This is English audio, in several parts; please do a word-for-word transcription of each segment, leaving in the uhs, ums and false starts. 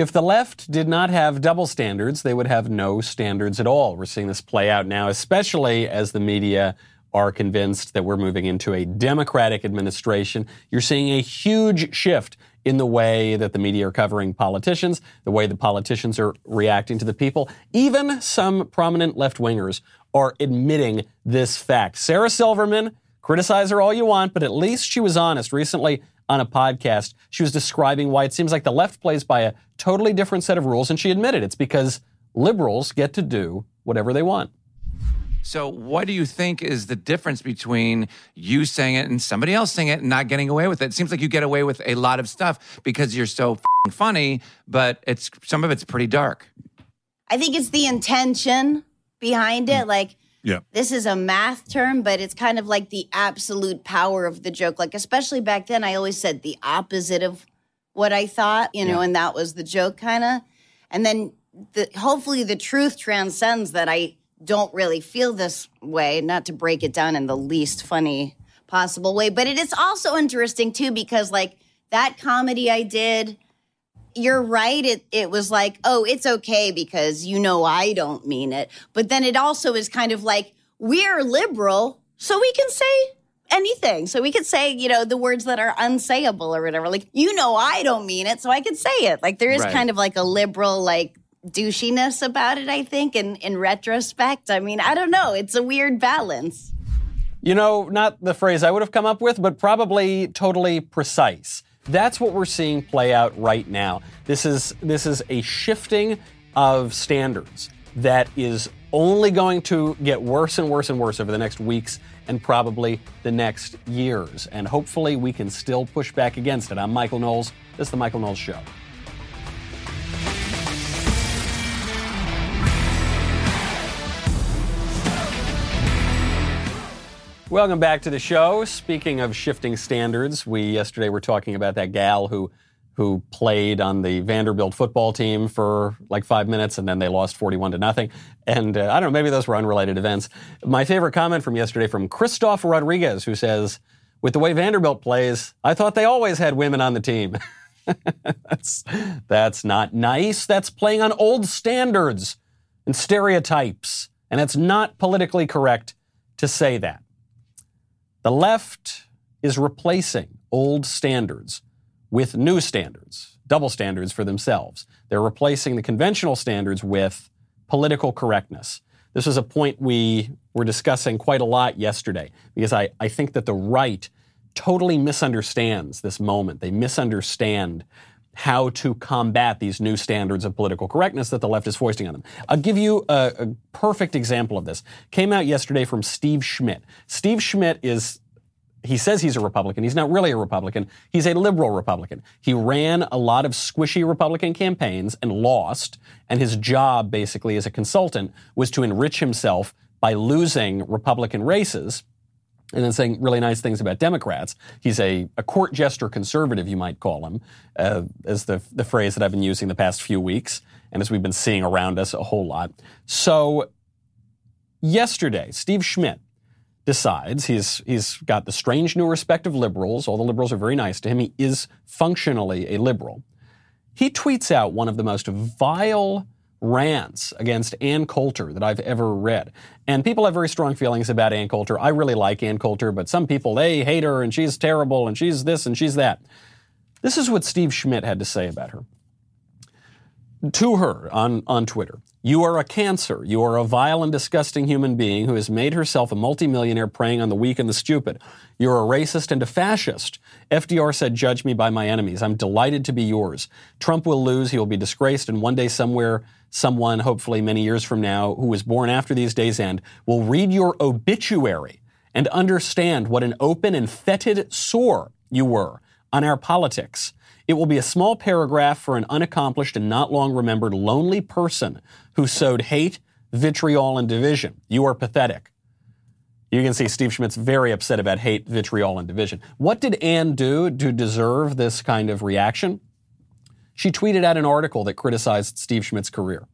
If the left did not have double standards, they would have no standards at all. We're seeing this play out now, especially as the media are convinced that we're moving into a Democratic administration. You're seeing a huge shift in the way that the media are covering politicians, the way the politicians are reacting to the people. Even some prominent left-wingers are admitting this fact. Sarah Silverman, criticize her all you want, but at least she was honest. Recently on a podcast, she was describing why it seems like the left plays by a totally different set of rules, and she admitted it's because liberals get to do whatever they want. So what do you think is the difference between you saying it and somebody else saying it and not getting away with it? It seems like you get away with a lot of stuff because you're so f***ing funny, but it's some of it's pretty dark. I think it's the intention behind it. Like, yeah. This is a math term, but it's kind of like the absolute power of the joke. Like, especially back then, I always said the opposite of what I thought, you know, yeah. and that was the joke kind of. And then the, hopefully the truth transcends that I don't really feel this way, not to break it down in the least funny possible way. But it is also interesting, too, because, like, that comedy I did, you're right, it it was like, oh, it's okay because you know I don't mean it. But then it also is kind of like, we're liberal, so we can say anything. So we can say, you know, the words that are unsayable or whatever. Like, you know I don't mean it, so I can say it. Like, there is right. kind of like a liberal, like, douchiness about it, I think, and in retrospect. I mean, I don't know. It's a weird balance. You know, not the phrase I would have come up with, but probably totally precise. That's what we're seeing play out right now. This is this is a shifting of standards that is only going to get worse and worse and worse over the next weeks and probably the next years. And hopefully we can still push back against it. I'm Michael Knowles. This is The Michael Knowles Show. Welcome back to the show. Speaking of shifting standards, we yesterday were talking about that gal who who played on the Vanderbilt football team for like five minutes and then they lost forty-one to nothing. And uh, I don't know, maybe those were unrelated events. My favorite comment from yesterday from Christoph Rodriguez, who says, with the way Vanderbilt plays, I thought they always had women on the team. that's, that's not nice. That's playing on old standards and stereotypes. And it's not politically correct to say that. The left is replacing old standards with new standards, double standards for themselves. They're replacing the conventional standards with political correctness. This is a point we were discussing quite a lot yesterday because I, I think that the right totally misunderstands this moment. They misunderstand how to combat these new standards of political correctness that the left is foisting on them. I'll give you a, a perfect example of this. Came out yesterday from Steve Schmidt. Steve Schmidt is, he says he's a Republican. He's not really a Republican. He's a liberal Republican. He ran a lot of squishy Republican campaigns and lost, and his job basically as a consultant was to enrich himself by losing Republican races and then saying really nice things about Democrats. He's a, a court jester conservative, you might call him, uh, is the, the phrase that I've been using the past few weeks and as we've been seeing around us a whole lot. So yesterday, Steve Schmidt decides, he's he's got the strange new respect of liberals. All the liberals are very nice to him. He is functionally a liberal. He tweets out one of the most vile rants against Ann Coulter that I've ever read. And people have very strong feelings about Ann Coulter. I really like Ann Coulter, but some people, they hate her and she's terrible and she's this and she's that. This is what Steve Schmidt had to say about her. To her on, on Twitter, you are a cancer. You are a vile and disgusting human being who has made herself a multimillionaire preying on the weak and the stupid. You're a racist and a fascist. F D R said, judge me by my enemies. I'm delighted to be yours. Trump will lose. He will be disgraced. And one day somewhere, someone, hopefully many years from now, who was born after these days end, will read your obituary and understand what an open and fetid sore you were on our politics. It will be a small paragraph for an unaccomplished and not long remembered lonely person who sowed hate, vitriol, and division. You are pathetic. You can see Steve Schmidt's very upset about hate, vitriol, and division. What did Ann do to deserve this kind of reaction? She tweeted out an article that criticized Steve Schmidt's career.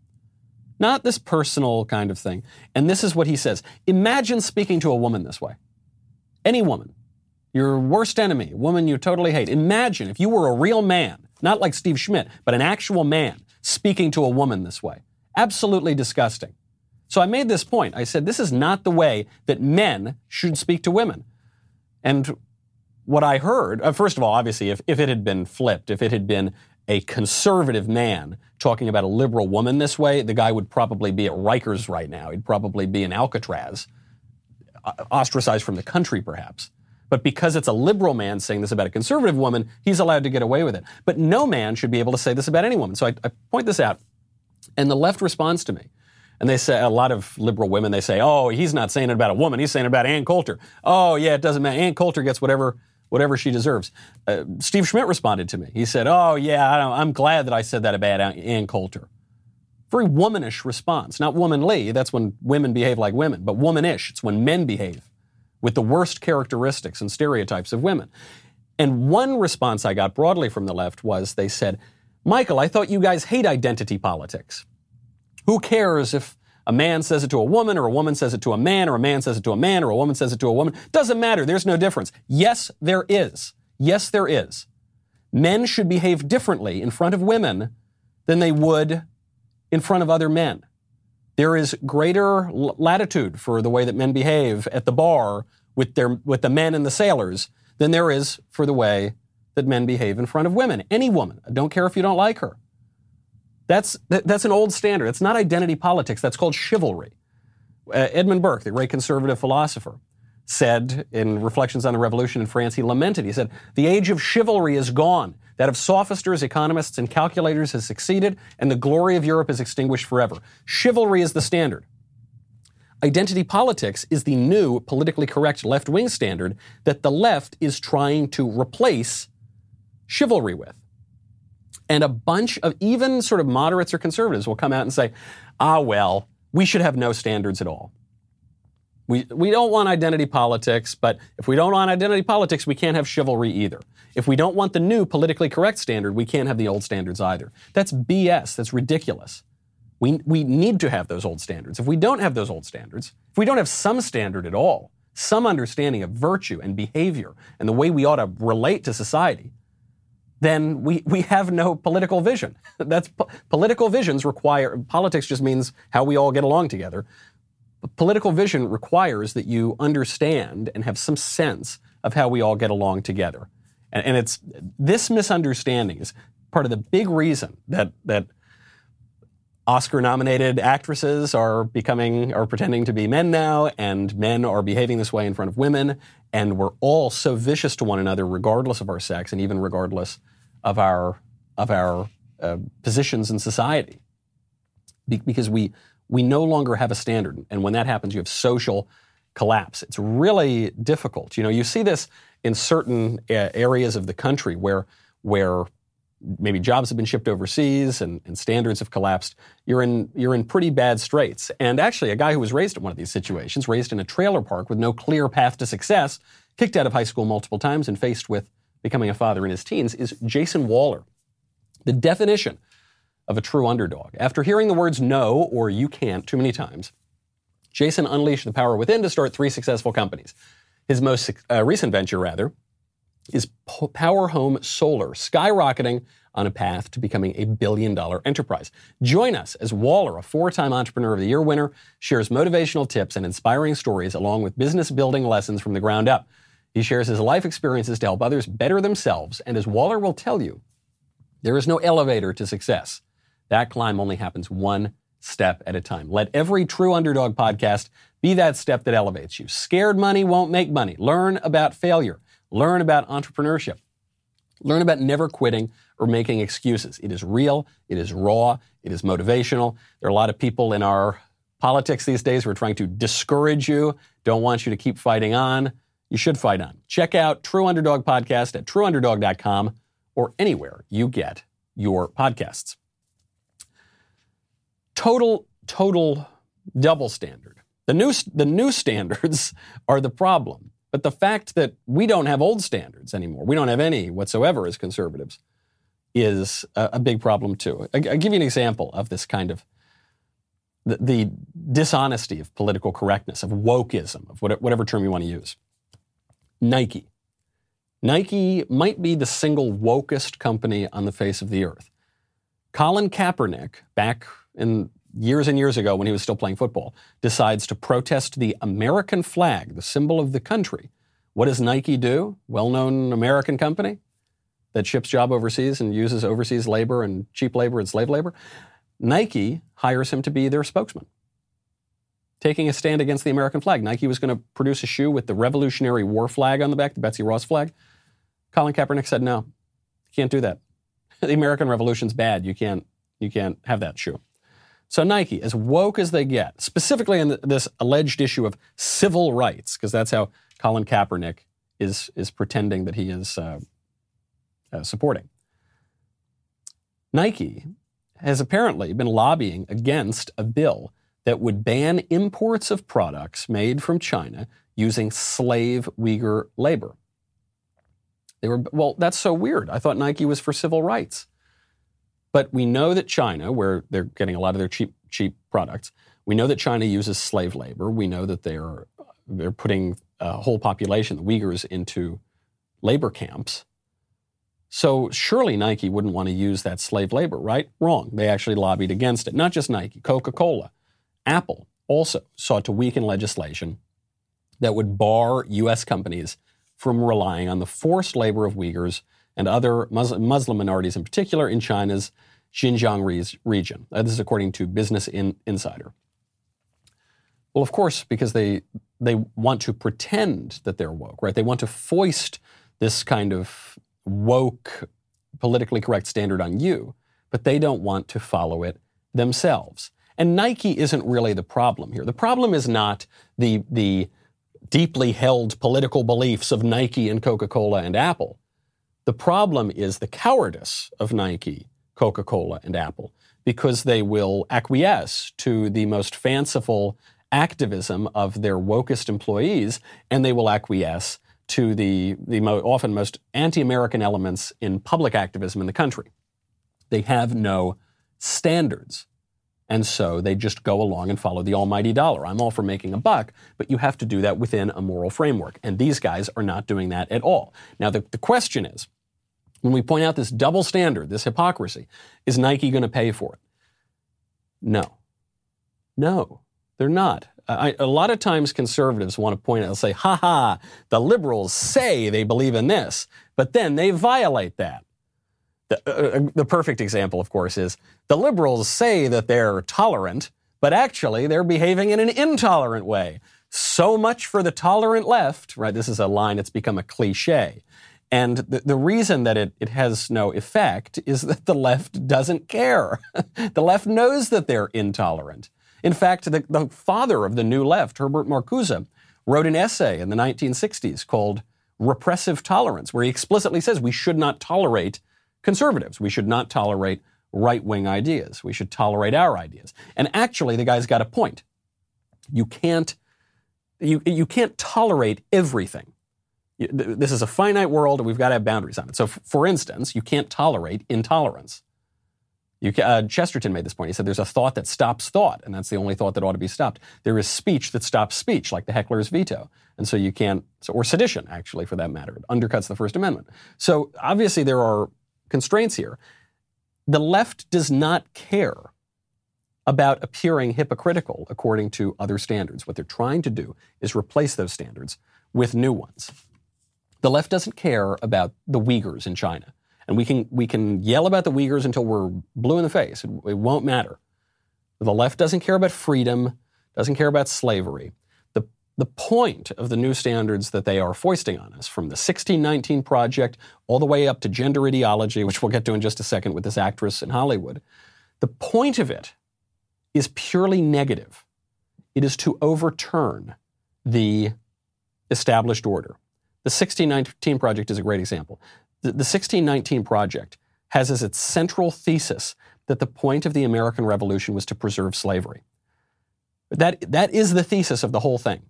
Not this personal kind of thing. And this is what he says. Imagine speaking to a woman this way. Any woman. Your worst enemy, a woman you totally hate. Imagine if you were a real man Not like Steve Schmidt, but an actual man speaking to a woman this way. Absolutely disgusting. So I made this point. I said, this is not the way that men should speak to women. And what I heard, uh, first of all, obviously, if, if it had been flipped, if it had been a conservative man talking about a liberal woman this way, the guy would probably be at Rikers right now. He'd probably be in Alcatraz, ostracized from the country, perhaps. But because it's a liberal man saying this about a conservative woman, he's allowed to get away with it. But no man should be able to say this about any woman. So I, I point this out, and the left responds to me. And they say, a lot of liberal women, they say, oh, he's not saying it about a woman. He's saying it about Ann Coulter. Oh, yeah, it doesn't matter. Ann Coulter gets whatever whatever she deserves. Uh, Steve Schmidt responded to me. He said, oh, yeah, I don't, I'm glad that I said that about Ann Coulter. Very womanish response. Not womanly. That's when women behave like women. But womanish. It's when men behave with the worst characteristics and stereotypes of women. And one response I got broadly from the left was they said, Michael, I thought you guys hate identity politics. Who cares if a man says it to a woman or a woman says it to a man or a man says it to a man or a woman says it to a woman? Doesn't matter. There's no difference. Yes, there is. Yes, there is. Men should behave differently in front of women than they would in front of other men. There is greater latitude for the way that men behave at the bar with their with the men and the sailors than there is for the way that men behave in front of women. Any woman. I don't care if you don't like her. That's that's an old standard. It's not identity politics. That's called chivalry. Uh, Edmund Burke, the great conservative philosopher, said in Reflections on the Revolution in France, he lamented, he said, the age of chivalry is gone. That of sophisters, economists, and calculators has succeeded, and the glory of Europe is extinguished forever. Chivalry is the standard. Identity politics is the new politically correct left-wing standard that the left is trying to replace chivalry with. And a bunch of even sort of moderates or conservatives will come out and say, ah, well, we should have no standards at all. We we don't want identity politics, but if we don't want identity politics, we can't have chivalry either. If we don't want the new politically correct standard, we can't have the old standards either. That's B S. That's ridiculous. We we need to have those old standards. If we don't have those old standards, if we don't have some standard at all, some understanding of virtue and behavior and the way we ought to relate to society, then we, we have no political vision. That's po- political visions require, politics just means how we all get along together. But political vision requires that you understand and have some sense of how we all get along together. And, and it's, this misunderstanding is part of the big reason that, that Oscar-nominated actresses are becoming, are pretending to be men now, and men are behaving this way in front of women, and we're all so vicious to one another regardless of our sex and even regardless of our of our uh, positions in society. Be- because we we no longer have a standard, and when that happens, you have social collapse. It's really difficult. You know, you see this in certain uh, areas of the country where where maybe jobs have been shipped overseas and, and standards have collapsed. You're in you're in pretty bad straits. And actually, a guy who was raised in one of these situations, raised in a trailer park with no clear path to success, kicked out of high school multiple times and faced with becoming a father in his teens, is Jason Waller, the definition of a true underdog. After hearing the words no or you can't too many times, Jason unleashed the power within to start three successful companies. His most uh, recent venture, rather, is Power Home Solar, skyrocketing on a path to becoming a billion-dollar enterprise. Join us as Waller, a four-time Entrepreneur of the Year winner, shares motivational tips and inspiring stories along with business-building lessons from the ground up. He shares his life experiences to help others better themselves, and as Waller will tell you, there is no elevator to success. That climb only happens one step at a time. Let every True Underdog podcast be that step that elevates you. Scared money won't make money. Learn about failure. Learn about entrepreneurship. Learn about never quitting or making excuses. It is real. It is raw. It is motivational. There are a lot of people in our politics these days who are trying to discourage you, don't want you to keep fighting on. You should fight on. Check out True Underdog Podcast at true underdog dot com or anywhere you get your podcasts. Total, total double standard. The new, the new standards are the problem. But the fact that we don't have old standards anymore, we don't have any whatsoever as conservatives, is a, a big problem too. I, I'll give you an example of this kind of, the, the dishonesty of political correctness, of wokeism, of what, whatever term you want to use. Nike. Nike might be the single wokest company on the face of the earth. Colin Kaepernick, back in years and years ago when he was still playing football, decides to protest the American flag, the symbol of the country. What does Nike do? Well-known American company that ships job overseas and uses overseas labor and cheap labor and slave labor. Nike hires him to be their spokesman, taking a stand against the American flag. Nike was going to produce a shoe with the Revolutionary War flag on the back, the Betsy Ross flag. Colin Kaepernick said, no, you can't do that. The American Revolution's bad. You can't, you can't have that shoe. So Nike, as woke as they get, specifically in this alleged issue of civil rights, because that's how Colin Kaepernick is, is pretending that he is uh, uh, supporting. Nike has apparently been lobbying against a bill that would ban imports of products made from China using slave Uyghur labor. They were, well, that's so weird. I thought Nike was for civil rights. But we know that China, where they're getting a lot of their cheap, cheap products, we know that China uses slave labor. We know that they're they're putting a whole population, the Uyghurs, into labor camps. So surely Nike wouldn't want to use that slave labor, right? Wrong. They actually lobbied against it. Not just Nike, Coca-Cola, Apple also sought to weaken legislation that would bar U S companies from relying on the forced labor of Uyghurs and other Muslim minorities in particular in China's Xinjiang region. This is according to Business Insider. Well, of course, because they they want to pretend that they're woke, right? They want to foist this kind of woke, politically correct standard on you, but they don't want to follow it themselves. And Nike isn't really the problem here. The problem is not the, the deeply held political beliefs of Nike and Coca-Cola and Apple. The problem is the cowardice of Nike, Coca-Cola, and Apple, because they will acquiesce to the most fanciful activism of their wokest employees, and they will acquiesce to the, the mo- often most anti-American elements in public activism in the country. They have no standards. And so they just go along and follow the almighty dollar. I'm all for making a buck, but you have to do that within a moral framework. And these guys are not doing that at all. Now, the, the question is, when we point out this double standard, this hypocrisy, is Nike going to pay for it? No. No, they're not. I, a lot of times conservatives want to point out and say, ha ha, the liberals say they believe in this, but then they violate that. The, uh, the perfect example, of course, is the liberals say that they're tolerant, but actually they're behaving in an intolerant way. So much for the tolerant left, right? This is a line that's become a cliche. And the, the reason that it, it has no effect is that the left doesn't care. The left knows that they're intolerant. In fact, the, the father of the new left, Herbert Marcuse, wrote an essay in the nineteen sixties called Repressive Tolerance, where he explicitly says we should not tolerate conservatives. We should not tolerate right-wing ideas. We should tolerate our ideas. And actually, the guy's got a point. You can't, you, you can't tolerate everything. This is a finite world, and we've got to have boundaries on it. So, f- for instance, you can't tolerate intolerance. You, uh, Chesterton made this point. He said there's a thought that stops thought, and that's the only thought that ought to be stopped. There is speech that stops speech, like the heckler's veto. And so you can't, so, or sedition, actually, for that matter. It undercuts the First Amendment. So, obviously, there are constraints here. The left does not care about appearing hypocritical according to other standards. What they're trying to do is replace those standards with new ones. The left doesn't care about the Uyghurs in China. And we can we can yell about the Uyghurs until we're blue in the face. It, it won't matter. The left doesn't care about freedom, doesn't care about slavery. The point of the new standards that they are foisting on us, from the sixteen nineteen Project all the way up to gender ideology, which we'll get to in just a second with this actress in Hollywood, the point of it is purely negative. It is to overturn the established order. The sixteen nineteen Project is a great example. The, the sixteen nineteen Project has as its central thesis that the point of the American Revolution was to preserve slavery. That, that is the thesis of the whole thing.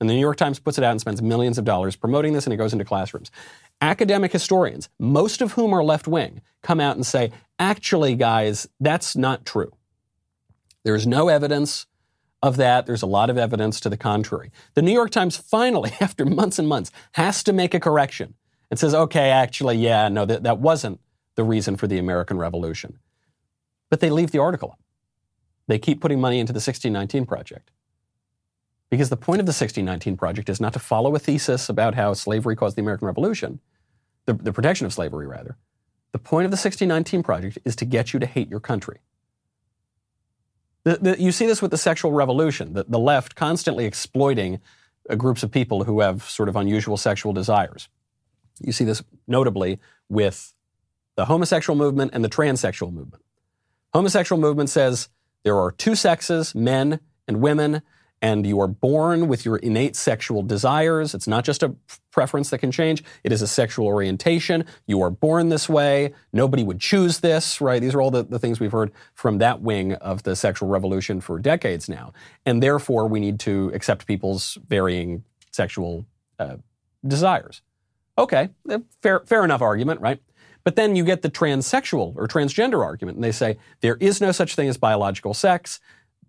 And the New York Times puts it out and spends millions of dollars promoting this, and it goes into classrooms. Academic historians, most of whom are left-wing, come out and say, actually, guys, that's not true. There is no evidence of that. There's a lot of evidence to the contrary. The New York Times finally, after months and months, has to make a correction and says, okay, actually, yeah, no, that, that wasn't the reason for the American Revolution. But they leave the article up. They keep putting money into the sixteen nineteen Project. Because the point of the sixteen nineteen Project is not to follow a thesis about how slavery caused the American Revolution, the, the protection of slavery, rather. The point of the sixteen nineteen Project is to get you to hate your country. The, the, you see this with the sexual revolution, the, the left constantly exploiting uh, groups of people who have sort of unusual sexual desires. You see this notably with the homosexual movement and the transsexual movement. Homosexual movement says there are two sexes, men and women, and you are born with your innate sexual desires. It's not just a preference that can change. It is a sexual orientation. You are born this way. Nobody would choose this, right? These are all the, the things we've heard from that wing of the sexual revolution for decades now. And therefore, we need to accept people's varying sexual uh, desires. Okay, fair, fair enough argument, right? But then you get the transsexual or transgender argument, and they say there is no such thing as biological sex.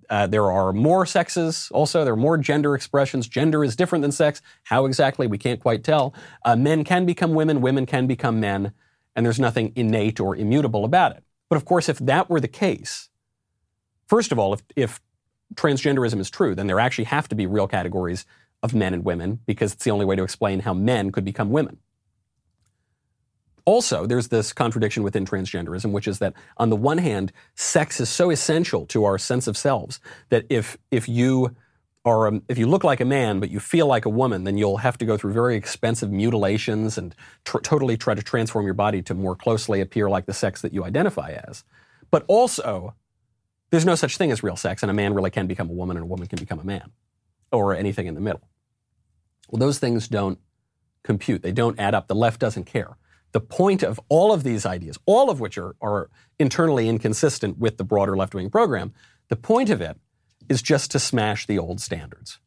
Uh, there are more sexes also. There are more gender expressions. Gender is different than sex. How exactly? We can't quite tell. Uh, men can become women. Women can become men. And there's nothing innate or immutable about it. But of course, if that were the case, first of all, if, if transgenderism is true, then there actually have to be real categories of men and women because it's the only way to explain how men could become women. Also, there's this contradiction within transgenderism, which is that on the one hand, sex is so essential to our sense of selves that if if you are a, if you look like a man but you feel like a woman, then you'll have to go through very expensive mutilations and tr- totally try to transform your body to more closely appear like the sex that you identify as. But also, there's no such thing as real sex, and a man really can become a woman and a woman can become a man, or anything in the middle. Well, those things don't compute. They don't add up. The left doesn't care. The point of all of these ideas, all of which are, are internally inconsistent with the broader left-wing program, the point of it is just to smash the old standards.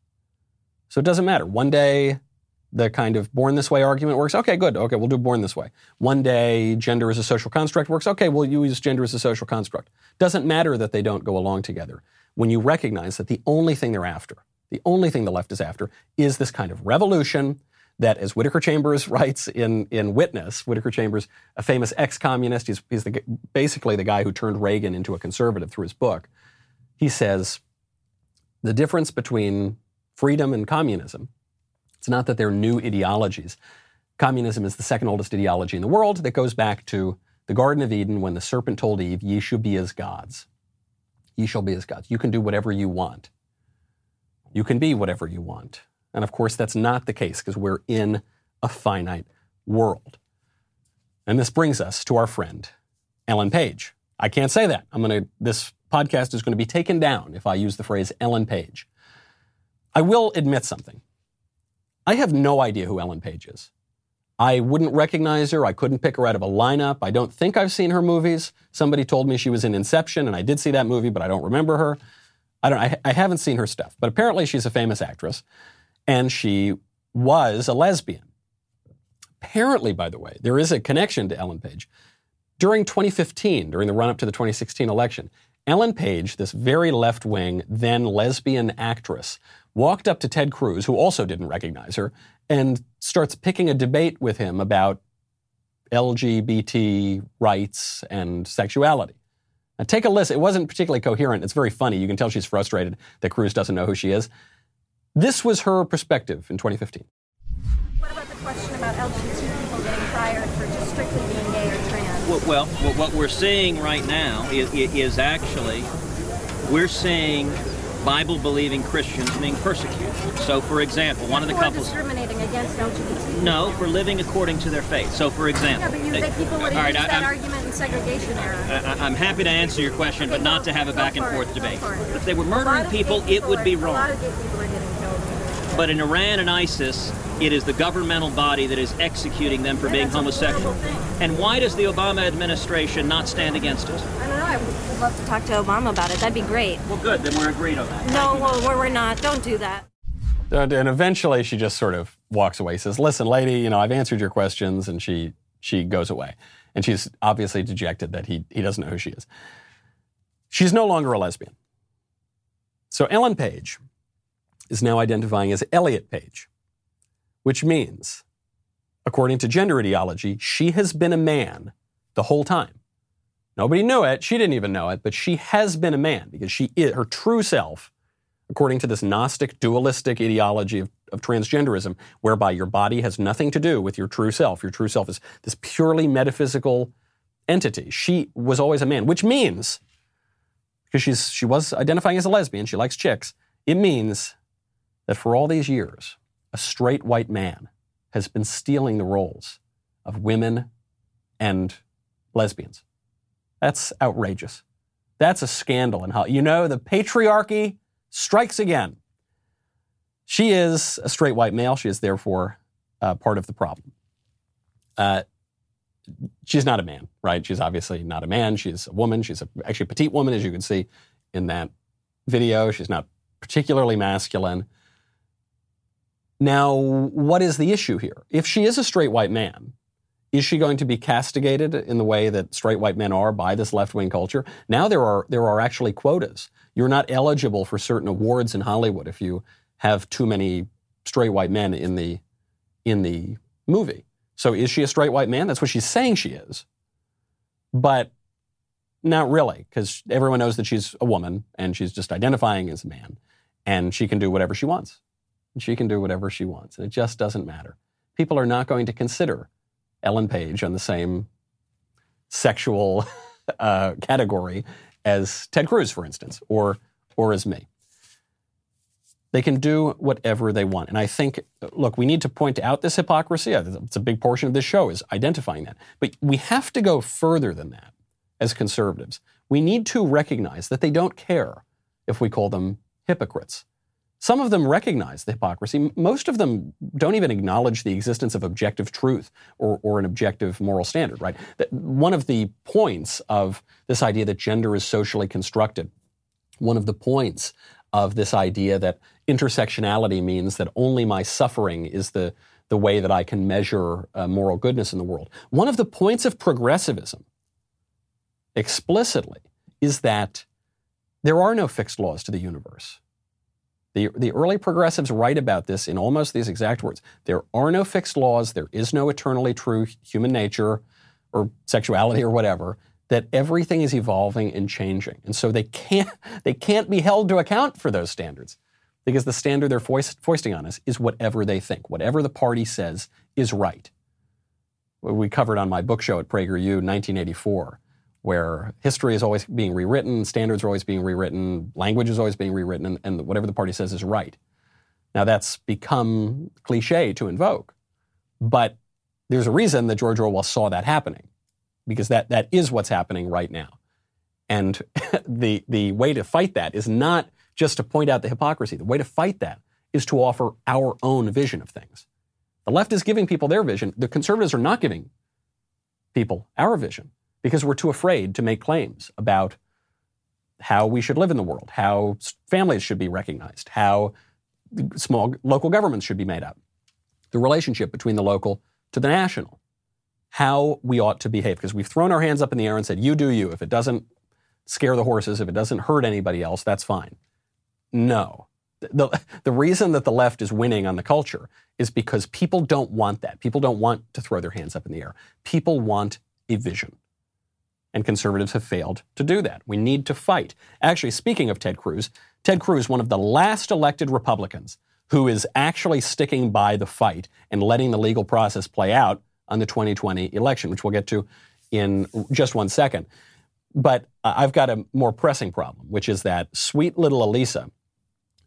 So it doesn't matter. One day, the kind of born this way argument works. Okay, good. Okay, we'll do born this way. One day, gender as a social construct works. Okay, we'll use gender as a social construct. Doesn't matter that they don't go along together when you recognize that the only thing they're after, the only thing the left is after, is this kind of revolution that, as Whitaker Chambers writes in, in Witness, Whitaker Chambers, a famous ex-communist, he's, he's the, basically the guy who turned Reagan into a conservative through his book. He says, the difference between freedom and communism, it's not that they're new ideologies. Communism is the second oldest ideology in the world that goes back to the Garden of Eden when the serpent told Eve, ye shall be as gods. Ye shall be as gods. You can do whatever you want. You can be whatever you want. And of course, that's not the case because we're in a finite world. And this brings us to our friend, Ellen Page. I can't say that. I'm going to, this podcast is going to be taken down if I use the phrase Ellen Page. I will admit something. I have no idea who Ellen Page is. I wouldn't recognize her. I couldn't pick her out of a lineup. I don't think I've seen her movies. Somebody told me she was in Inception and I did see that movie, but I don't remember her. I don't, I, I haven't seen her stuff, but apparently she's a famous actress. And she was a lesbian. Apparently, by the way, there is a connection to Ellen Page. During twenty fifteen, during the run-up to the twenty sixteen election, Ellen Page, this very left-wing, then lesbian actress, walked up to Ted Cruz, who also didn't recognize her, and starts picking a debate with him about L G B T rights and sexuality. Now, take a listen. It wasn't particularly coherent. It's very funny. You can tell she's frustrated that Cruz doesn't know who she is. This was her perspective in twenty fifteen. What about the question about L G B T people getting fired for just strictly being gay or trans? Well, well what we're seeing right now is, is actually, we're seeing Bible-believing Christians being persecuted. So, for example, one of the couples... discriminating against L G B T people? No, for living according to their faith. So, for example... Yeah, but you think people would have used that argument in segregation era. I'm happy to answer your question, but not to have a back and forth debate. If they were murdering people, it would be wrong. A lot of gay people are getting... But in Iran and ISIS, it is the governmental body that is executing them for and being homosexual. And why does the Obama administration not stand against it? I don't know. I would love to talk to Obama about it. That'd be great. Well, good. Then we're agreed on that. No, well, we're not. Don't do that. And eventually she just sort of walks away, says, listen, lady, you know, I've answered your questions, and she she goes away. And she's obviously dejected that he he doesn't know who she is. She's no longer a lesbian. So Ellen Page is now identifying as Elliot Page, which means according to gender ideology, she has been a man the whole time. Nobody knew it. She didn't even know it, but she has been a man because she is, her true self, according to this Gnostic, dualistic ideology of, of transgenderism, whereby your body has nothing to do with your true self. Your true self is this purely metaphysical entity. She was always a man, which means, because she's she was identifying as a lesbian, she likes chicks, it means that for all these years, a straight white man has been stealing the roles of women and lesbians. That's outrageous. That's a scandal in Hollywood. You know, the patriarchy strikes again. She is a straight white male. She is therefore uh, part of the problem. Uh, she's not a man, right? She's obviously not a man. She's a woman. She's a, actually a petite woman, as you can see in that video. She's not particularly masculine. Now, what is the issue here? If she is a straight white man, is she going to be castigated in the way that straight white men are by this left-wing culture? Now there are there are actually quotas. You're not eligible for certain awards in Hollywood if you have too many straight white men in the in the movie. So is she a straight white man? That's what she's saying she is. But not really, because everyone knows that she's a woman and she's just identifying as a man, and she can do whatever she wants. And she can do whatever she wants, and it just doesn't matter. People are not going to consider Ellen Page on the same sexual uh, category as Ted Cruz, for instance, or or as me. They can do whatever they want. And I think, look, we need to point out this hypocrisy. It's a big portion of this show is identifying that. But we have to go further than that as conservatives. We need to recognize that they don't care if we call them hypocrites. Some of them recognize the hypocrisy. Most of them don't even acknowledge the existence of objective truth or, or an objective moral standard, right? That one of the points of this idea that gender is socially constructed, one of the points of this idea that intersectionality means that only my suffering is the, the way that I can measure uh, moral goodness in the world. One of the points of progressivism explicitly is that there are no fixed laws to the universe. The, the early progressives write about this in almost these exact words. There are no fixed laws. There is no eternally true human nature or sexuality or whatever, that everything is evolving and changing. And so they can't, they can't be held to account for those standards because the standard they're foist, foisting on us is whatever they think. Whatever the party says is right. We covered on my book show at PragerU nineteen eighty-four, where history is always being rewritten, standards are always being rewritten, language is always being rewritten, and, and whatever the party says is right. Now that's become cliche to invoke, but there's a reason that George Orwell saw that happening, because that that is what's happening right now. And the the way to fight that is not just to point out the hypocrisy. The way to fight that is to offer our own vision of things. The left is giving people their vision. The conservatives are not giving people our vision, because we're too afraid to make claims about how we should live in the world, how families should be recognized, how small local governments should be made up, the relationship between the local to the national, how we ought to behave. Because we've thrown our hands up in the air and said, you do you. If it doesn't scare the horses, if it doesn't hurt anybody else, that's fine. No. The, the reason that the left is winning on the culture is because people don't want that. People don't want to throw their hands up in the air. People want a vision. And conservatives have failed to do that. We need to fight. Actually, speaking of Ted Cruz, Ted Cruz, one of the last elected Republicans who is actually sticking by the fight and letting the legal process play out on the twenty twenty election, which we'll get to in just one second. But uh, I've got a more pressing problem, which is that sweet little Elisa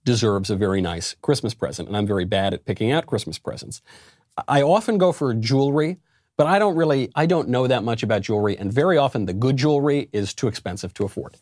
deserves a very nice Christmas present, and I'm very bad at picking out Christmas presents. I often go for jewelry, but I don't really, I don't know that much about jewelry, and very often the good jewelry is too expensive to afford.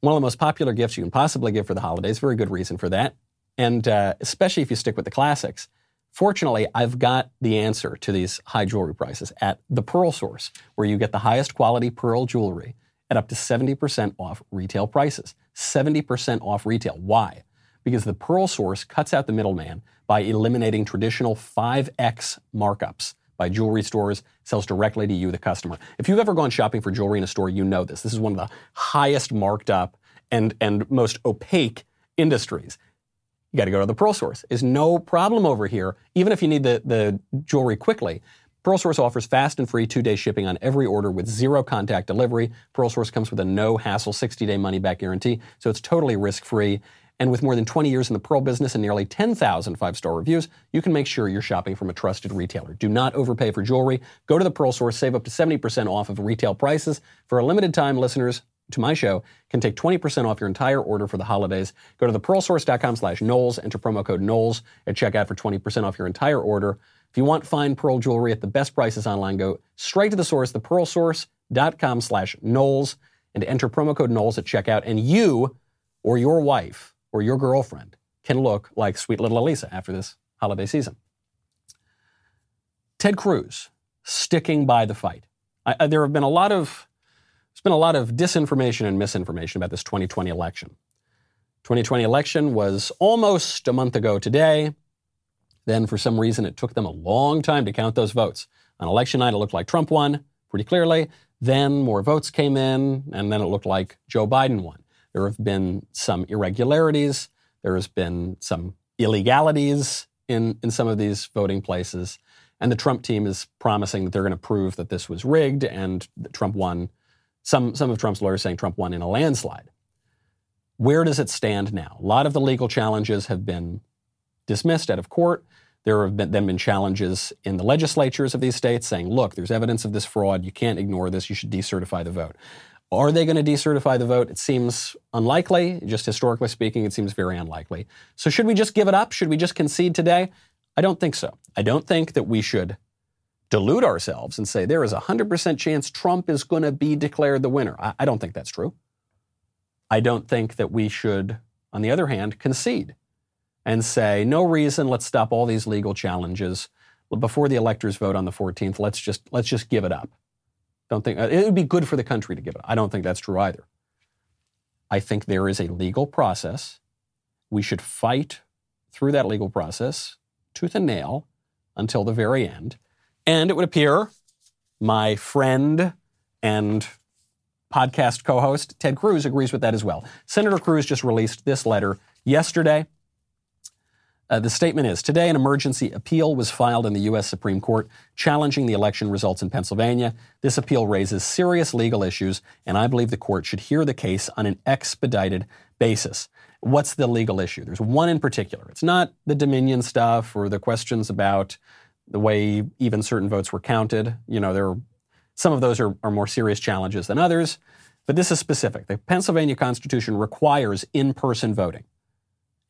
One of the most popular gifts you can possibly give for the holidays, very good reason for that, and uh, especially if you stick with the classics. Fortunately, I've got the answer to these high jewelry prices at the Pearl Source, where you get the highest quality pearl jewelry at up to seventy percent off retail prices. seventy percent off retail. Why? Because the Pearl Source cuts out the middleman by eliminating traditional five X markups by jewelry stores, sells directly to you, the customer. If you've ever gone shopping for jewelry in a store, you know this. This is one of the highest marked up and, and most opaque industries. You got to go to the Pearl Source. There's no problem over here, even if you need the, the jewelry quickly. PearlSource offers fast and free two-day shipping on every order with zero contact delivery. PearlSource comes with a no-hassle sixty-day money-back guarantee, so it's totally risk-free. And with more than twenty years in the Pearl business and nearly ten thousand five-star reviews, you can make sure you're shopping from a trusted retailer. Do not overpay for jewelry. Go to the Pearl Source, save up to seventy percent off of retail prices. For a limited time, listeners to my show can take twenty percent off your entire order for the holidays. Go to thepearlsource.com slash Knowles, enter promo code Knowles at checkout for twenty percent off your entire order. If you want fine pearl jewelry at the best prices online, go straight to the source, thepearlsource.com slash Knowles, and enter promo code Knowles at checkout, and you or your wife or your girlfriend can look like sweet little Elisa after this holiday season. Ted Cruz, sticking by the fight. I, I, there have been a lot of, there's been a lot of disinformation and misinformation about this twenty twenty election. twenty twenty election was almost a month ago today. Then for some reason, it took them a long time to count those votes. On election night, it looked like Trump won pretty clearly. Then more votes came in, and then it looked like Joe Biden won. There have been some irregularities. There has been some illegalities in, in some of these voting places. And the Trump team is promising that they're going to prove that this was rigged and that Trump won. Some, some of Trump's lawyers saying Trump won in a landslide. Where does it stand now? A lot of the legal challenges have been dismissed out of court. There have been, then been challenges in the legislatures of these states saying, look, there's evidence of this fraud. You can't ignore this. You should decertify the vote. Are they going to decertify the vote? It seems unlikely. Just historically speaking, it seems very unlikely. So should we just give it up? Should we just concede today? I don't think so. I don't think that we should delude ourselves and say there is a one hundred percent chance Trump is going to be declared the winner. I, I don't think that's true. I don't think that we should, on the other hand, concede and say, no reason, let's stop all these legal challenges. Before the electors vote on the fourteenth, let's just let's just give it up. Don't think it would be good for the country to give it. I don't think that's true either. I think there is a legal process. We should fight through that legal process, tooth and nail, until the very end. And it would appear my friend and podcast co-host Ted Cruz agrees with that as well. Senator Cruz just released this letter yesterday. Uh, the statement is, today an emergency appeal was filed in the U S Supreme Court challenging the election results in Pennsylvania. This appeal raises serious legal issues, and I believe the court should hear the case on an expedited basis. What's the legal issue? There's one in particular. It's not the Dominion stuff or the questions about the way even certain votes were counted. You know, there are, some of those are, are more serious challenges than others, but this is specific. The Pennsylvania Constitution requires in-person voting,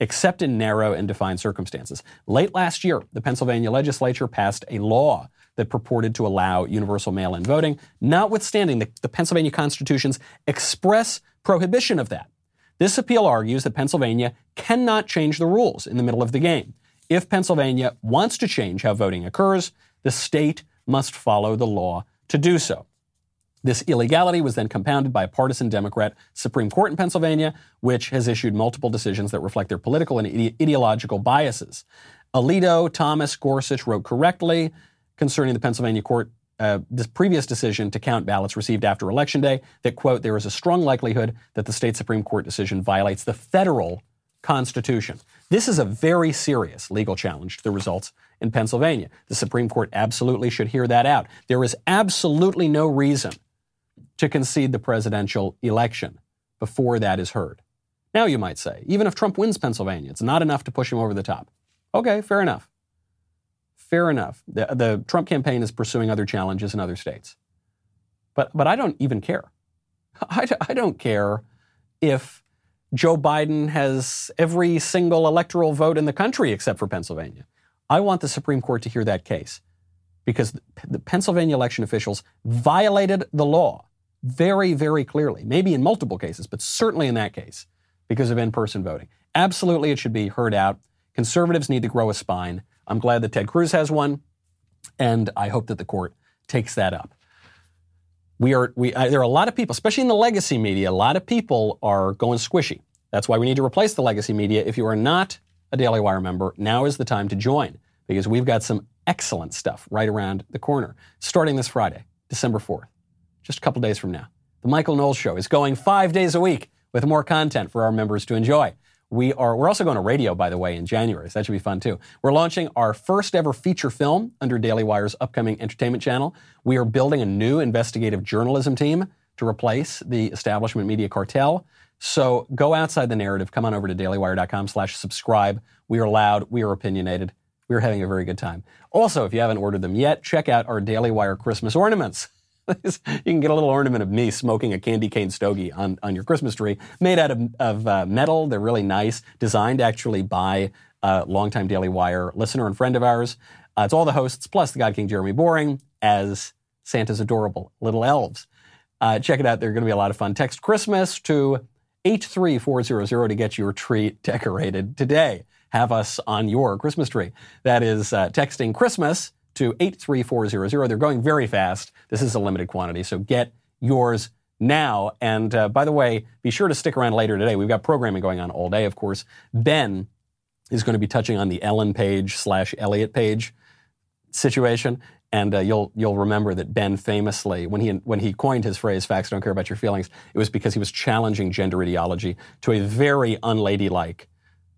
except in narrow and defined circumstances. Late last year, the Pennsylvania legislature passed a law that purported to allow universal mail-in voting, notwithstanding the, the Pennsylvania Constitution's express prohibition of that. This appeal argues that Pennsylvania cannot change the rules in the middle of the game. If Pennsylvania wants to change how voting occurs, the state must follow the law to do so. This illegality was then compounded by a partisan Democrat Supreme Court in Pennsylvania, which has issued multiple decisions that reflect their political and ide- ideological biases. Alito, Thomas, Gorsuch wrote correctly concerning the Pennsylvania court, uh, this previous decision to count ballots received after Election Day, that, quote, there is a strong likelihood that the state Supreme Court decision violates the federal Constitution. This is a very serious legal challenge to the results in Pennsylvania. The Supreme Court absolutely should hear that out. There is absolutely no reason to concede the presidential election before that is heard. Now you might say, even if Trump wins Pennsylvania, it's not enough to push him over the top. Okay, fair enough. Fair enough. The, the Trump campaign is pursuing other challenges in other states. But but I don't even care. I, I don't care if Joe Biden has every single electoral vote in the country except for Pennsylvania. I want the Supreme Court to hear that case because the Pennsylvania election officials violated the law very, very clearly, maybe in multiple cases, but certainly in that case, because of in-person voting. Absolutely, it should be heard out. Conservatives need to grow a spine. I'm glad that Ted Cruz has one, and I hope that the court takes that up. We are we uh, there are a lot of people, especially in the legacy media, a lot of people are going squishy. That's why we need to replace the legacy media. If you are not a Daily Wire member, now is the time to join, because we've got some excellent stuff right around the corner, starting this Friday, December fourth. Just a couple days from now. The Michael Knowles Show is going five days a week with more content for our members to enjoy. We are, we're also going to radio, by the way, in January, so that should be fun too. We're launching our first ever feature film under Daily Wire's upcoming entertainment channel. We are building a new investigative journalism team to replace the establishment media cartel. So go outside the narrative. Come on over to dailywire.com slash subscribe. We are loud. We are opinionated. We are having a very good time. Also, if you haven't ordered them yet, check out our Daily Wire Christmas ornaments. You can get a little ornament of me smoking a candy cane stogie on, on your Christmas tree, made out of, of uh, metal. They're really nice, designed actually by a longtime Daily Wire listener and friend of ours. Uh, it's all the hosts, plus the God King Jeremy Boring as Santa's adorable little elves. Uh, check it out. They're going to be a lot of fun. Text Christmas to eight three four zero zero to get your tree decorated today. Have us on your Christmas tree. That is uh, texting Christmas to eight three four zero zero. They're going very fast. This is a limited quantity, so get yours now. And uh, by the way, be sure to stick around later today. We've got programming going on all day, of course. Ben is going to be touching on the Ellen Page slash Elliot Page situation. And uh, you'll you'll remember that Ben famously, when he when he coined his phrase, facts don't care about your feelings, it was because he was challenging gender ideology to a very unladylike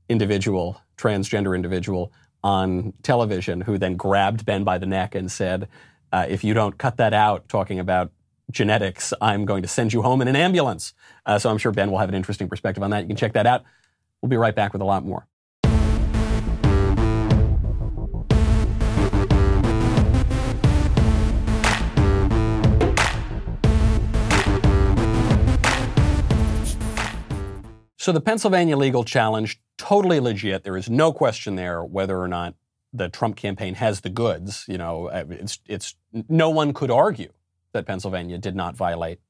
individual, transgender individual, on television, who then grabbed Ben by the neck and said, uh, if you don't cut that out, talking about genetics, I'm going to send you home in an ambulance. Uh, so I'm sure Ben will have an interesting perspective on that. You can check that out. We'll be right back with a lot more. So the Pennsylvania legal challenge, totally legit. There is no question there whether or not the Trump campaign has the goods. You know, it's it's no one could argue that Pennsylvania did not violate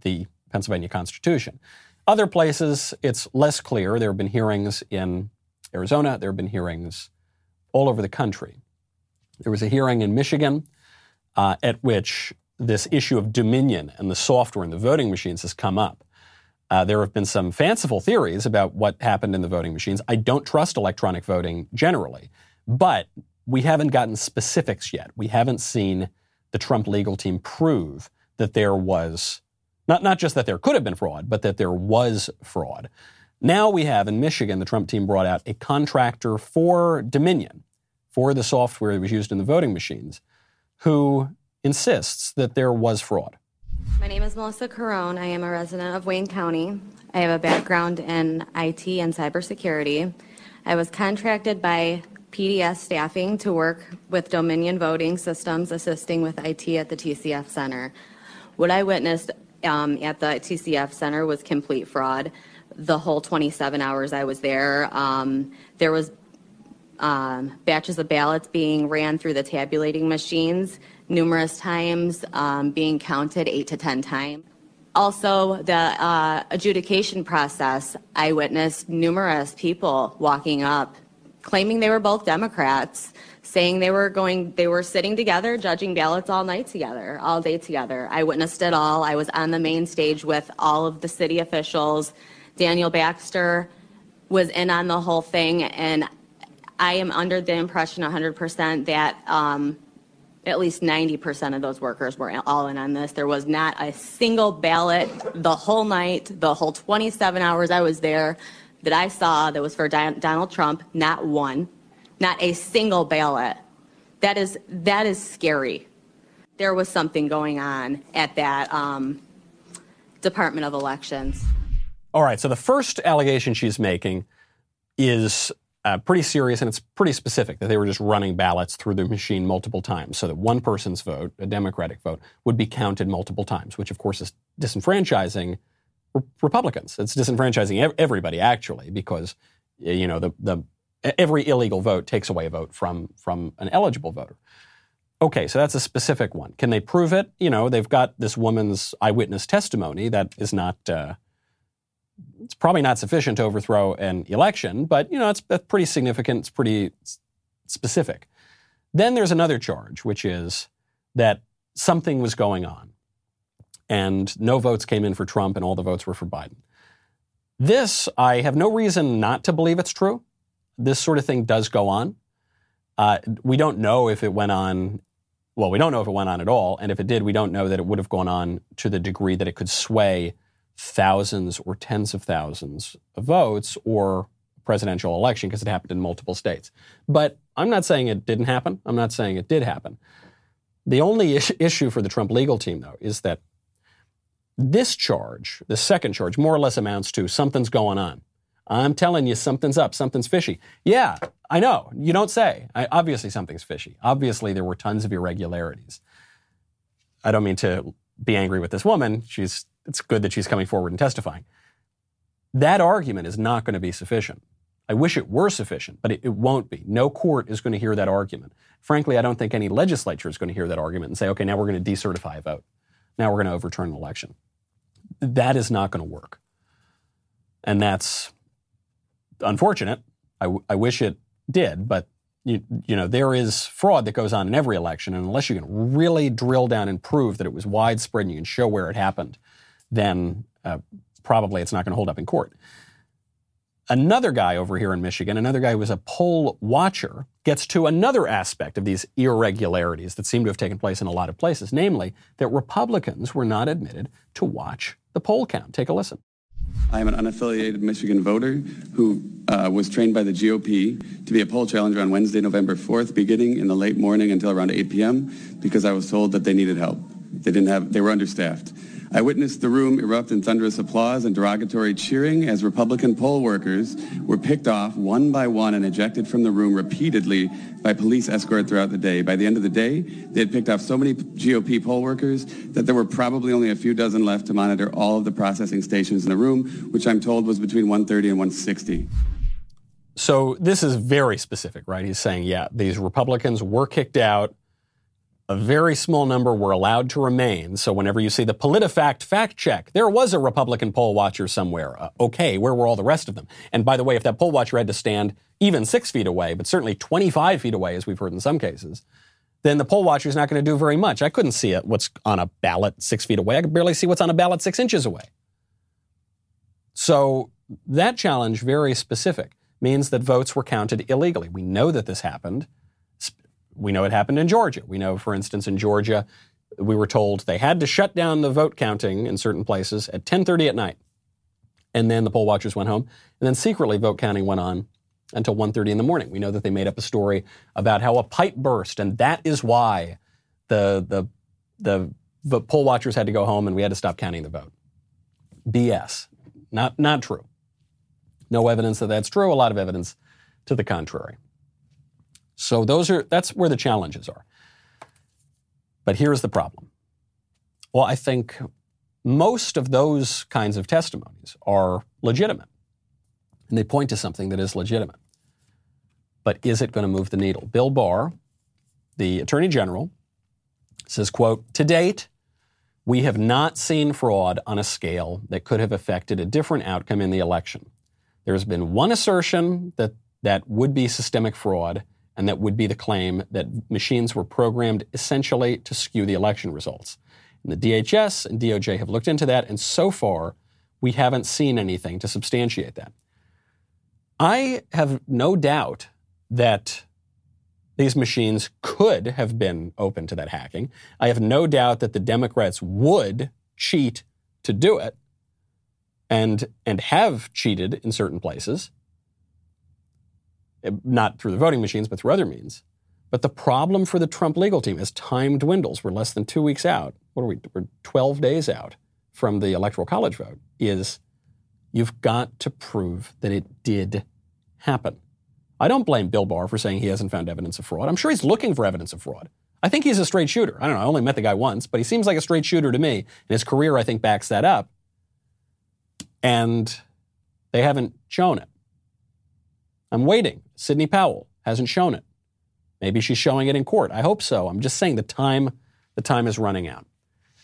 the Pennsylvania Constitution. Other places, it's less clear. There have been hearings in Arizona. There have been hearings all over the country. There was a hearing in Michigan uh, at which this issue of dominion and the software and the voting machines has come up. Uh, there have been some fanciful theories about what happened in the voting machines. I don't trust electronic voting generally, but we haven't gotten specifics yet. We haven't seen the Trump legal team prove that there was, not, not just that there could have been fraud, but that there was fraud. Now we have in Michigan, the Trump team brought out a contractor for Dominion, for the software that was used in the voting machines, who insists that there was fraud. My name is Melissa Carone. I am a resident of Wayne County. I have a background in I T and cybersecurity. I was contracted by P D S Staffing to work with Dominion Voting Systems, assisting with I T at the T C F Center. What I witnessed um, at the T C F Center was complete fraud. The whole twenty-seven hours I was there, um, there was um, batches of ballots being ran through the tabulating machines numerous times, um, being counted eight to ten times. Also, the uh, adjudication process, I witnessed numerous people walking up, claiming they were both Democrats, saying they were going, they were sitting together, judging ballots all night together, all day together. I witnessed it all. I was on the main stage with all of the city officials. Daniel Baxter was in on the whole thing, and I am under the impression one hundred percent that, um, at least ninety percent of those workers were all in on this. There was not a single ballot the whole night, the whole twenty-seven hours I was there, that I saw that was for Donald Trump. Not one, not a single ballot. That is that is scary. There was something going on at that um, Department of Elections. All right, so the first allegation she's making is Uh, pretty serious, and it's pretty specific, that they were just running ballots through the machine multiple times so that one person's vote, a Democratic vote, would be counted multiple times, which of course is disenfranchising re- Republicans. It's disenfranchising ev- everybody, actually, because, you know, the the every illegal vote takes away a vote from from an eligible voter. Okay, so that's a specific one. Can they prove it? You know, they've got this woman's eyewitness testimony. That is not... Uh, It's probably not sufficient to overthrow an election, but, you know, it's pretty significant. It's pretty specific. Then there's another charge, which is that something was going on and no votes came in for Trump and all the votes were for Biden. This, I have no reason not to believe it's true. This sort of thing does go on. Uh, we don't know if it went on. Well, we don't know if it went on at all. And if it did, we don't know that it would have gone on to the degree that it could sway thousands or tens of thousands of votes, or presidential election because it happened in multiple states. But I'm not saying it didn't happen. I'm not saying it did happen. The only is- issue for the Trump legal team, though, is that this charge, the second charge, more or less amounts to something's going on. I'm telling you, something's up, something's fishy. Yeah, I know, you don't say. I, obviously something's fishy. Obviously there were tons of irregularities. I don't mean to be angry with this woman. She's, it's good that she's coming forward and testifying. That argument is not going to be sufficient. I wish it were sufficient, but it, it won't be. No court is going to hear that argument. Frankly, I don't think any legislature is going to hear that argument and say, okay, now we're going to decertify a vote. Now we're going to overturn an election. That is not going to work. And that's unfortunate. I, w- I wish it did, but you, you know, there is fraud that goes on in every election, and unless you can really drill down and prove that it was widespread and you can show where it happened, then uh, probably it's not going to hold up in court. Another guy over here in Michigan, another guy who was a poll watcher, gets to another aspect of these irregularities that seem to have taken place in a lot of places, namely that Republicans were not admitted to watch the poll count. Take a listen. I am an unaffiliated Michigan voter who uh, was trained by the G O P to be a poll challenger on Wednesday, November fourth, beginning in the late morning until around eight p.m. because I was told that they needed help. They didn't have, they were understaffed. I witnessed the room erupt in thunderous applause and derogatory cheering as Republican poll workers were picked off one by one and ejected from the room repeatedly by police escort throughout the day. By the end of the day, they had picked off so many G O P poll workers that there were probably only a few dozen left to monitor all of the processing stations in the room, which I'm told was between one thirty and one sixty. So this is very specific, right? He's saying, yeah, these Republicans were kicked out. A very small number were allowed to remain. So whenever you see the PolitiFact fact check, there was a Republican poll watcher somewhere. Uh, okay, where were all the rest of them? And by the way, if that poll watcher had to stand even six feet away, but certainly twenty-five feet away, as we've heard in some cases, then the poll watcher is not going to do very much. I couldn't see it, what's on a ballot six feet away. I could barely see what's on a ballot six inches away. So that challenge, very specific, means that votes were counted illegally. We know that this happened. We know it happened in Georgia. We know, for instance, in Georgia, we were told they had to shut down the vote counting in certain places at ten thirty at night. And then the poll watchers went home. And then secretly vote counting went on until one thirty in the morning. We know that they made up a story about how a pipe burst, and that is why the, the, the, the poll watchers had to go home and we had to stop counting the vote. B S. Not, not true. No evidence that that's true. A lot of evidence to the contrary. So those are, that's where the challenges are. But here's the problem. Well, I think most of those kinds of testimonies are legitimate. And they point to something that is legitimate. But is it going to move the needle? Bill Barr, the Attorney General, says, quote, to date, we have not seen fraud on a scale that could have affected a different outcome in the election. There's been one assertion that that would be systemic fraud, and that would be the claim that machines were programmed essentially to skew the election results. And the D H S and D O J have looked into that, and so far, we haven't seen anything to substantiate that. I have no doubt that these machines could have been open to that hacking. I have no doubt that the Democrats would cheat to do it, and, and have cheated in certain places. Not through the voting machines, but through other means. But the problem for the Trump legal team is time dwindles. We're less than two weeks out. What are we? We're twelve days out from the Electoral College vote. Is you've got to prove that it did happen. I don't blame Bill Barr for saying he hasn't found evidence of fraud. I'm sure he's looking for evidence of fraud. I think he's a straight shooter. I don't know. I only met the guy once, but he seems like a straight shooter to me. And his career, I think, backs that up. And they haven't shown it. I'm waiting. Sidney Powell hasn't shown it. Maybe she's showing it in court. I hope so. I'm just saying the time, the time is running out.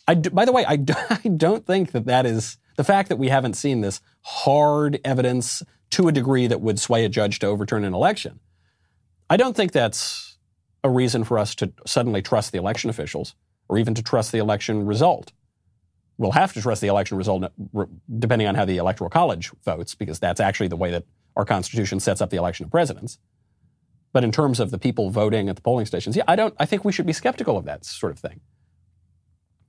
I do, by the way, I, do, I don't think that that is, the fact that we haven't seen this hard evidence to a degree that would sway a judge to overturn an election, I don't think that's a reason for us to suddenly trust the election officials or even to trust the election result. We'll have to trust the election result depending on how the Electoral College votes, because that's actually the way that our Constitution sets up the election of presidents. But in terms of the people voting at the polling stations, yeah, I don't, I think we should be skeptical of that sort of thing.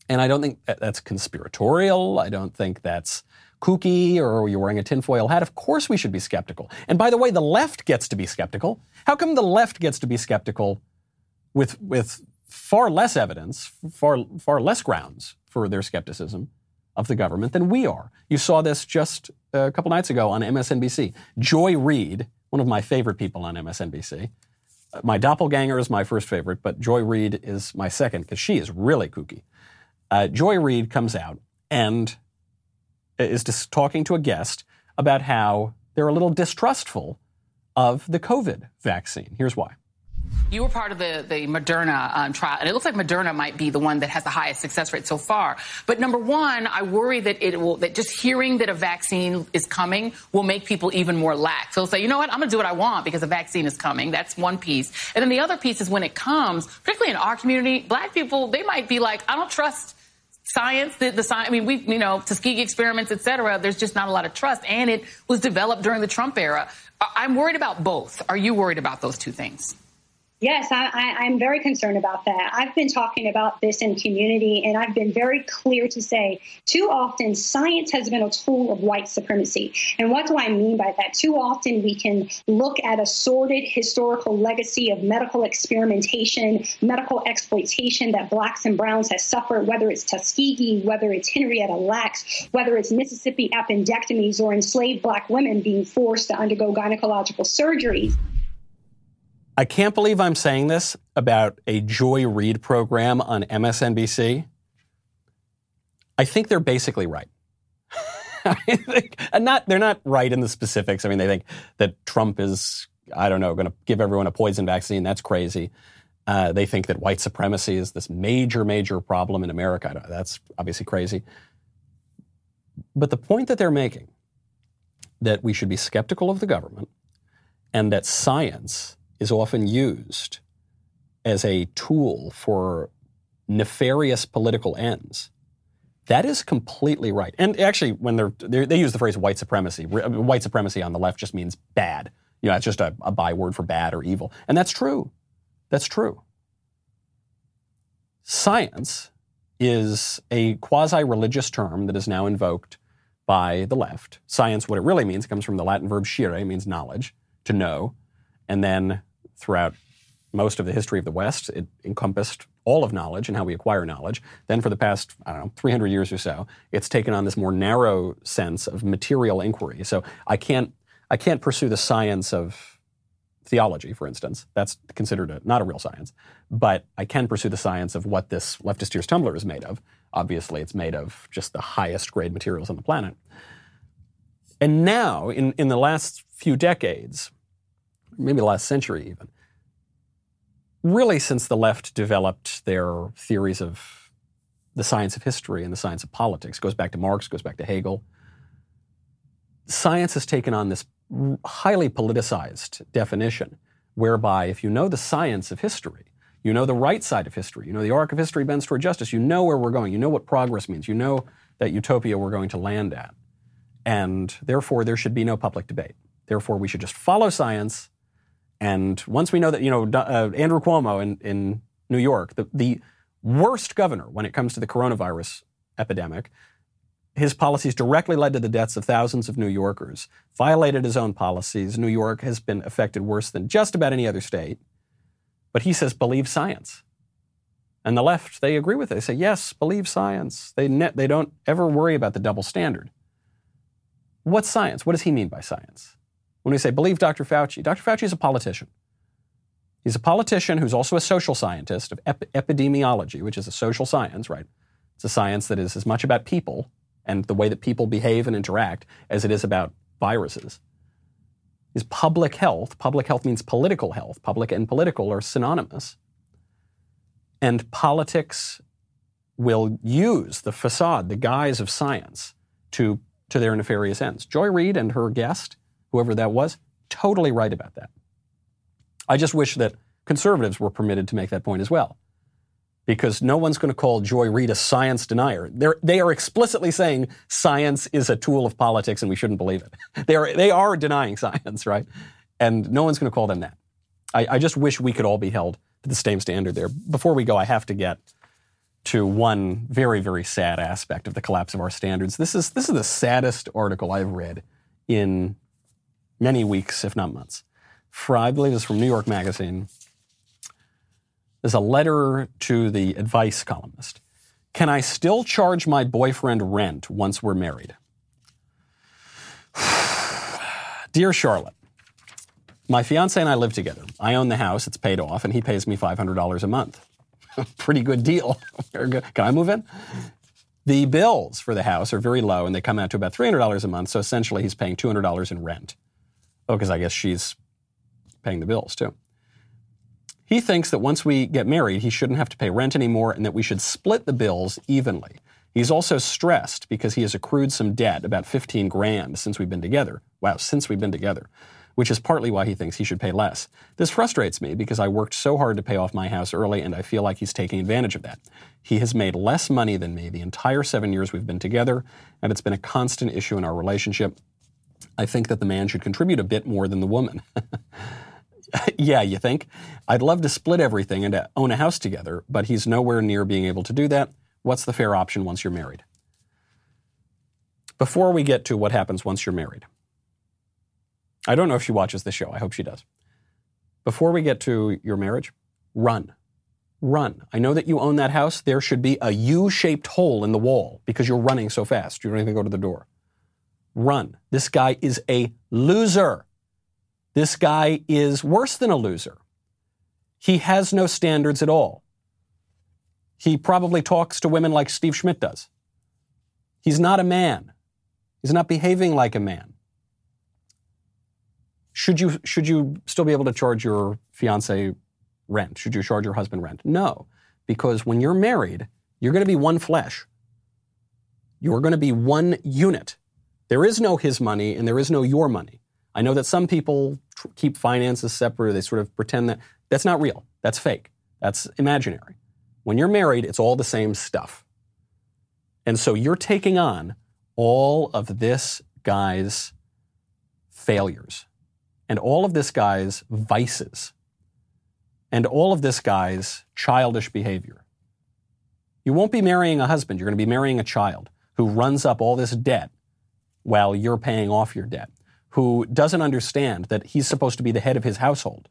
And I don't think that's conspiratorial. I don't think that's kooky or you're wearing a tinfoil hat, of course we should be skeptical. And by the way, the left gets to be skeptical. How come the left gets to be skeptical with with far less evidence, far far less grounds for their skepticism of the government than we are? You saw this just a couple nights ago on M S N B C. Joy Reid, one of my favorite people on M S N B C. My doppelganger is my first favorite, but Joy Reid is my second because she is really kooky. Uh, Joy Reid comes out and is just talking to a guest about how they're a little distrustful of the COVID vaccine. Here's why. You were part of the, the Moderna um, trial, and it looks like Moderna might be the one that has the highest success rate so far. But number one, I worry that it will, that just hearing that a vaccine is coming will make people even more lax. They'll say, you know what, I'm going to do what I want because a vaccine is coming. That's one piece. And then the other piece is when it comes, particularly in our community, black people, they might be like, I don't trust science, the, the science, I mean, we, you know, Tuskegee experiments, et cetera, there's just not a lot of trust. And it was developed during the Trump era. I'm worried about both. Are you worried about those two things? Yes, I, I, I'm very concerned about that. I've been talking about this in community, and I've been very clear to say too often science has been a tool of white supremacy. And what do I mean by that? Too often we can look at a sordid historical legacy of medical experimentation, medical exploitation that blacks and browns have suffered, whether it's Tuskegee, whether it's Henrietta Lacks, whether it's Mississippi appendectomies or enslaved black women being forced to undergo gynecological surgeries. I can't believe I'm saying this about a Joy Reid program on M S N B C. I think they're basically right. I think, and not they're not right in the specifics. I mean, they think that Trump is, I don't know, going to give everyone a poison vaccine. That's crazy. Uh, they think that white supremacy is this major, major problem in America. I don't, that's obviously crazy. But the point that they're making, that we should be skeptical of the government and that science is often used as a tool for nefarious political ends. That is completely right. And actually, when they're, they're they use the phrase white supremacy, white supremacy on the left just means bad. You know, it's just a, a byword for bad or evil. And that's true. That's true. Science is a quasi-religious term that is now invoked by the left. Science, what it really means, comes from the Latin verb scire, it means knowledge, to know. And then throughout most of the history of the West, it encompassed all of knowledge and how we acquire knowledge. Then for the past, I don't know, three hundred years or so, it's taken on this more narrow sense of material inquiry. So I can't I can't pursue the science of theology, for instance. That's considered a, not a real science. But I can pursue the science of what this leftist ears tumbler is made of. Obviously, it's made of just the highest grade materials on the planet. And now, in, in the last few decades, maybe the last century even, really since the left developed their theories of the science of history and the science of politics, goes back to Marx, goes back to Hegel, science has taken on this highly politicized definition whereby if you know the science of history, you know the right side of history, you know the arc of history bends toward justice, you know where we're going, you know what progress means, you know that utopia we're going to land at. And therefore, there should be no public debate. Therefore, we should just follow science. And once we know that, you know, uh, Andrew Cuomo in, in New York, the, the worst governor when it comes to the coronavirus epidemic, his policies directly led to the deaths of thousands of New Yorkers, violated his own policies. New York has been affected worse than just about any other state. But he says, believe science. And the left, they agree with it. They say, yes, believe science. They ne- they don't ever worry about the double standard. What's science? What does he mean by science? When we say, believe Doctor Fauci, Doctor Fauci is a politician. He's a politician who's also a social scientist of ep- epidemiology, which is a social science, right? It's a science that is as much about people and the way that people behave and interact as it is about viruses. Is public health, public health means political health. Public and political are synonymous. And politics will use the facade, the guise of science to, to their nefarious ends. Joy Reid and her guest, whoever that was, totally right about that. I just wish that conservatives were permitted to make that point as well, because no one's going to call Joy Reid a science denier. They're, they are explicitly saying science is a tool of politics and we shouldn't believe it. They are, they are denying science, right? And no one's going to call them that. I, I just wish we could all be held to the same standard there. Before we go, I have to get to one very, very sad aspect of the collapse of our standards. This is this is the saddest article I've read in many weeks, if not months. For, I believe it's from New York Magazine. There's a letter to the advice columnist. Can I still charge my boyfriend rent once we're married? Dear Charlotte, my fiance and I live together. I own the house, it's paid off, and he pays me five hundred dollars a month. Pretty good deal. Very good. Can I move in? The bills for the house are very low, and they come out to about three hundred dollars a month, so essentially he's paying two hundred dollars in rent. Oh, because I guess she's paying the bills, too. He thinks that once we get married, he shouldn't have to pay rent anymore and that we should split the bills evenly. He's also stressed because he has accrued some debt, about fifteen grand, since we've been together. Wow, since we've been together, which is partly why he thinks he should pay less. This frustrates me because I worked so hard to pay off my house early and I feel like he's taking advantage of that. He has made less money than me the entire seven years we've been together, and it's been a constant issue in our relationship. I think that the man should contribute a bit more than the woman. Yeah, you think? I'd love to split everything and to own a house together, but he's nowhere near being able to do that. What's the fair option once you're married? Before we get to what happens once you're married, I don't know if she watches this show. I hope she does. Before we get to your marriage, run. Run. I know that you own that house. There should be a U-shaped hole in the wall because you're running so fast. You don't even go to the door. Run. This guy is a loser. This guy is worse than a loser. He has no standards at all. He probably talks to women like Steve Schmidt does. He's not a man. He's not behaving like a man. Should you, should you still be able to charge your fiancé rent? Should you charge your husband rent? No, because when you're married, you're going to be one flesh. You're going to be one unit. There is no his money and there is no your money. I know that some people tr- keep finances separate. They sort of pretend that that's not real. That's fake. That's imaginary. When you're married, it's all the same stuff. And so you're taking on all of this guy's failures and all of this guy's vices and all of this guy's childish behavior. You won't be marrying a husband. You're going to be marrying a child who runs up all this debt while you're paying off your debt, who doesn't understand that he's supposed to be the head of his household.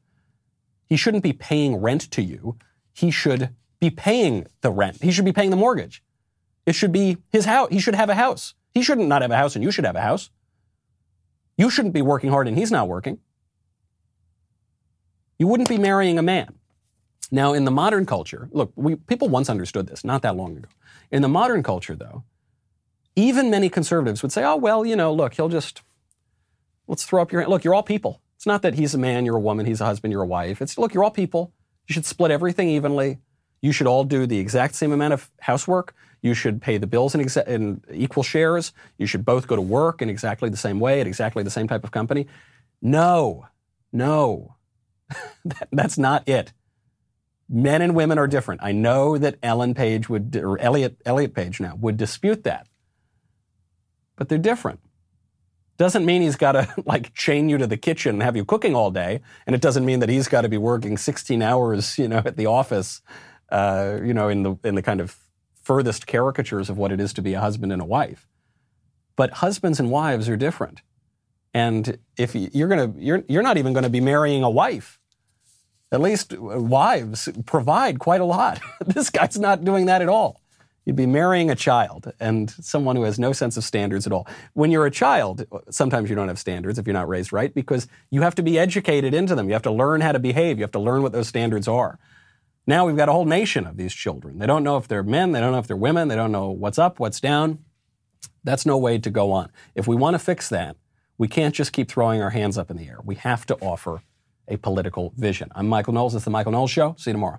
He shouldn't be paying rent to you. He should be paying the rent. He should be paying the mortgage. It should be his house. He should have a house. He shouldn't not have a house and you should have a house. You shouldn't be working hard and he's not working. You wouldn't be marrying a man. Now, in the modern culture, look, we, people once understood this, not that long ago. In the modern culture, though, even many conservatives would say, oh, well, you know, look, he'll just, let's throw up your hand. Look, you're all people. It's not that he's a man, you're a woman, he's a husband, you're a wife. It's, look, you're all people. You should split everything evenly. You should all do the exact same amount of housework. You should pay the bills in, exa- in equal shares. You should both go to work in exactly the same way at exactly the same type of company. No, no, that, that's not it. Men and women are different. I know that Ellen Page would, or Elliot, Elliot Page now, would dispute that. But they're different. Doesn't mean he's got to, like, chain you to the kitchen and have you cooking all day. And it doesn't mean that he's got to be working sixteen hours, you know, at the office, uh, you know, in the in the kind of furthest caricatures of what it is to be a husband and a wife. But husbands and wives are different. And if you're going to, you're you're not even going to be marrying a wife. At least wives provide quite a lot. This guy's not doing that at all. You'd be marrying a child and someone who has no sense of standards at all. When you're a child, sometimes you don't have standards if you're not raised right, because you have to be educated into them. You have to learn how to behave. You have to learn what those standards are. Now we've got a whole nation of these children. They don't know if they're men. They don't know if they're women. They don't know what's up, what's down. That's no way to go on. If we want to fix that, we can't just keep throwing our hands up in the air. We have to offer a political vision. I'm Michael Knowles. It's The Michael Knowles Show. See you tomorrow.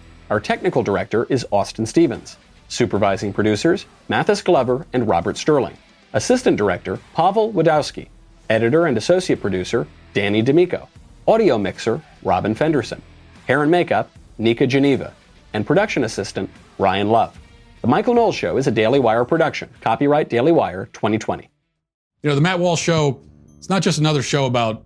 Our technical director is Austin Stevens. Supervising producers, Mathis Glover and Robert Sterling. Assistant director, Pavel Wadowski. Editor and associate producer, Danny D'Amico. Audio mixer, Robin Fenderson. Hair and makeup, Nika Geneva. And production assistant, Ryan Love. The Michael Knowles Show is a Daily Wire production. Copyright Daily Wire twenty twenty. You know, the Matt Walsh Show, it's not just another show about,